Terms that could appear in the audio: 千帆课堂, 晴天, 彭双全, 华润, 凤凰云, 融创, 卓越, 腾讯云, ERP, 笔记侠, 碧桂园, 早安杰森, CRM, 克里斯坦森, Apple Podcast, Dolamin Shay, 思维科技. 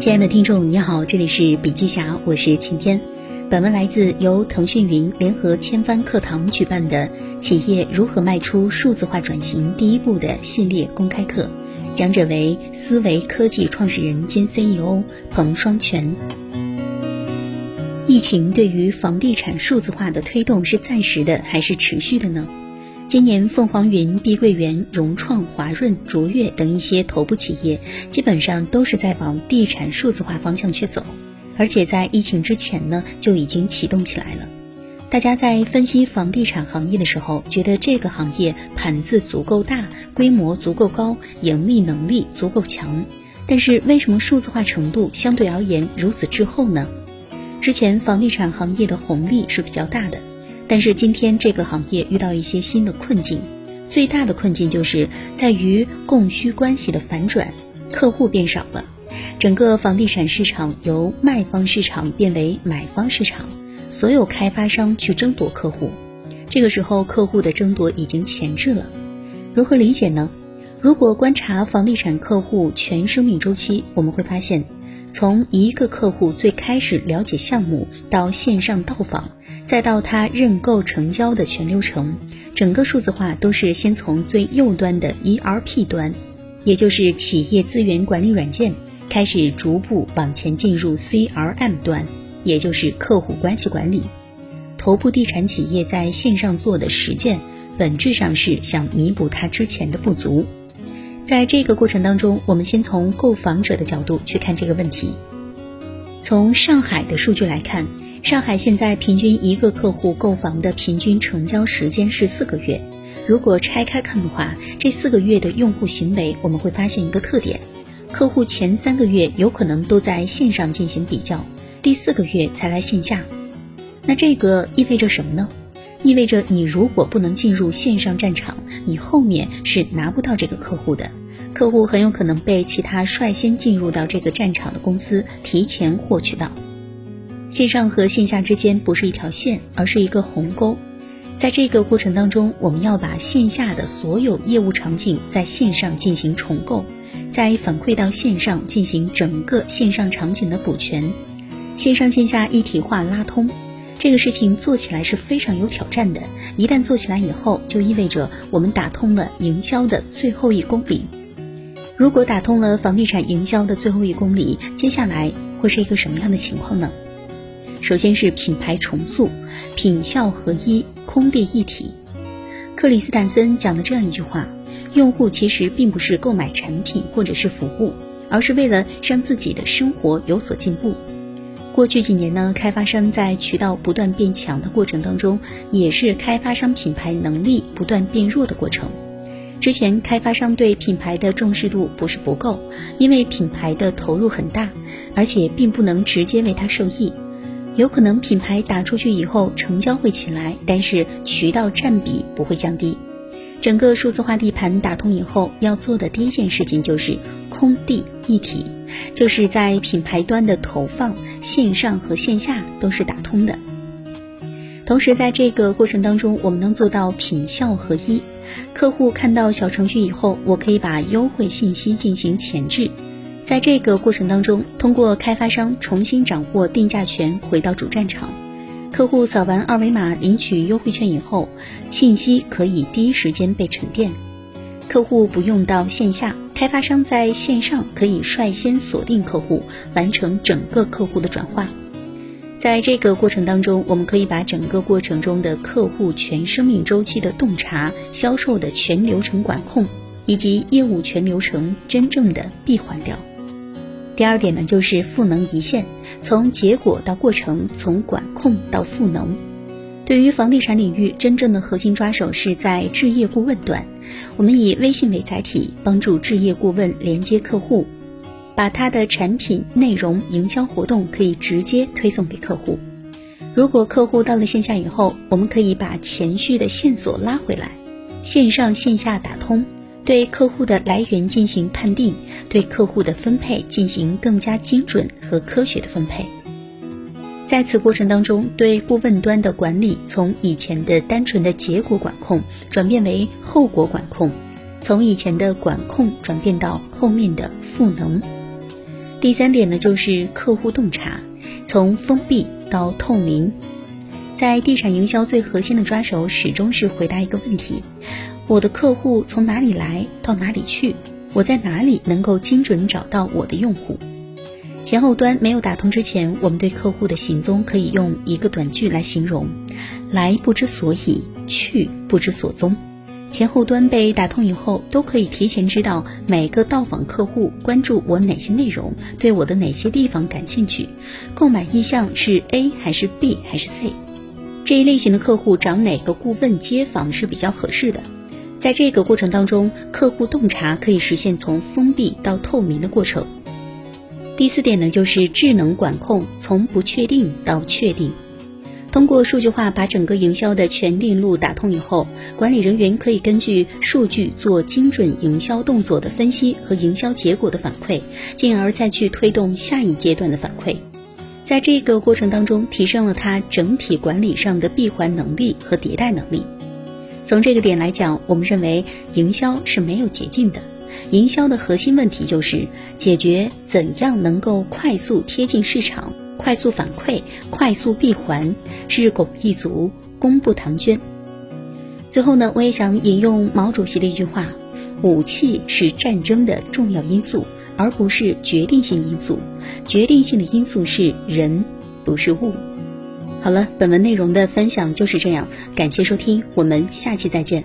亲爱的听众，你好，这里是笔记侠，我是晴天。本文来自由腾讯云联合千帆课堂举办的《企业如何迈出数字化转型第一步》的系列公开课，讲者为思维科技创始人兼 CEO 彭双全。疫情对于房地产数字化的推动是暂时的还是持续的呢？今年凤凰云、碧桂园、融创、华润、卓越等一些头部企业基本上都是在往地产数字化方向去走，而且在疫情之前呢就已经启动起来了。大家在分析房地产行业的时候，觉得这个行业盘子足够大，规模足够高，盈利能力足够强，但是为什么数字化程度相对而言如此滞后呢？之前房地产行业的红利是比较大的，但是今天这个行业遇到一些新的困境，最大的困境就是在于供需关系的反转，客户变少了，整个房地产市场由卖方市场变为买方市场，所有开发商去争夺客户，这个时候客户的争夺已经前置了。如何理解呢？如果观察房地产客户全生命周期，我们会发现从一个客户最开始了解项目到线上到访，再到他认购成交的全流程，整个数字化都是先从最右端的 ERP 端，也就是企业资源管理软件，开始逐步往前进入 CRM 端，也就是客户关系管理。头部地产企业在线上做的实践，本质上是想弥补它之前的不足。在这个过程当中，我们先从购房者的角度去看这个问题。从上海的数据来看，上海现在平均一个客户购房的平均成交时间是4个月。如果拆开看的话，这4个月的用户行为，我们会发现一个特点，客户前3个月有可能都在线上进行比较，第4个月才来线下。那这个意味着什么呢？意味着你如果不能进入线上战场，你后面是拿不到这个客户的，客户很有可能被其他率先进入到这个战场的公司提前获取到。线上和线下之间不是一条线，而是一个鸿沟。在这个过程当中，我们要把线下的所有业务场景在线上进行重构，再反馈到线上进行整个线上场景的补全，线上线下一体化拉通。这个事情做起来是非常有挑战的，一旦做起来以后，就意味着我们打通了营销的最后一公里。如果打通了房地产营销的最后一公里，接下来会是一个什么样的情况呢？首先是品牌重塑，品效合一，空地一体。克里斯坦森讲的这样一句话，用户其实并不是购买产品或者是服务，而是为了让自己的生活有所进步。过去几年呢，开发商在渠道不断变强的过程当中，也是开发商品牌能力不断变弱的过程。之前开发商对品牌的重视度不是不够，因为品牌的投入很大，而且并不能直接为它受益。有可能品牌打出去以后成交会起来，但是渠道占比不会降低。整个数字化地盘打通以后，要做的第一件事情就是空地一体，就是在品牌端的投放，线上和线下都是打通的。同时在这个过程当中，我们能做到品效合一，客户看到小程序以后，我可以把优惠信息进行前置，在这个过程当中，通过开发商重新掌握定价权，回到主战场。客户扫完二维码领取优惠券以后，信息可以第一时间被沉淀，客户不用到线下，开发商在线上可以率先锁定客户，完成整个客户的转化。在这个过程当中，我们可以把整个过程中的客户全生命周期的洞察、销售的全流程管控以及业务全流程真正的闭环掉。第二点呢，就是赋能一线，从结果到过程，从管控到赋能。对于房地产领域，真正的核心抓手是在置业顾问端。我们以微信为载体，帮助置业顾问连接客户，把他的产品、内容、营销活动可以直接推送给客户。如果客户到了线下以后，我们可以把前序的线索拉回来，线上线下打通，对客户的来源进行判定，对客户的分配进行更加精准和科学的分配。在此过程当中，对顾问端的管理从以前的单纯的结果管控转变为后果管控，从以前的管控转变到后面的赋能。第三点呢，就是客户洞察，从封闭到透明。在地产营销最核心的抓手始终是回答一个问题：我的客户从哪里来到哪里去，我在哪里能够精准找到我的用户。前后端没有打通之前，我们对客户的行踪可以用一个短句来形容：来不知所以，去不知所踪。前后端被打通以后，都可以提前知道每个到访客户关注我哪些内容，对我的哪些地方感兴趣，购买意向是 A 还是 B 还是 C， 这一类型的客户找哪个顾问接访是比较合适的。在这个过程当中，客户洞察可以实现从封闭到透明的过程。第四点呢，就是智能管控，从不确定到确定。通过数据化把整个营销的全链路打通以后，管理人员可以根据数据做精准营销动作的分析和营销结果的反馈，进而再去推动下一阶段的反馈。在这个过程当中，提升了它整体管理上的闭环能力和迭代能力。从这个点来讲，我们认为营销是没有捷径的，营销的核心问题就是解决怎样能够快速贴近市场，快速反馈，快速闭环，是拱一卒，功不唐捐。最后呢，我也想引用毛主席的一句话：武器是战争的重要因素，而不是决定性因素，决定性的因素是人，不是物。好了，本文内容的分享就是这样，感谢收听，我们下期再见。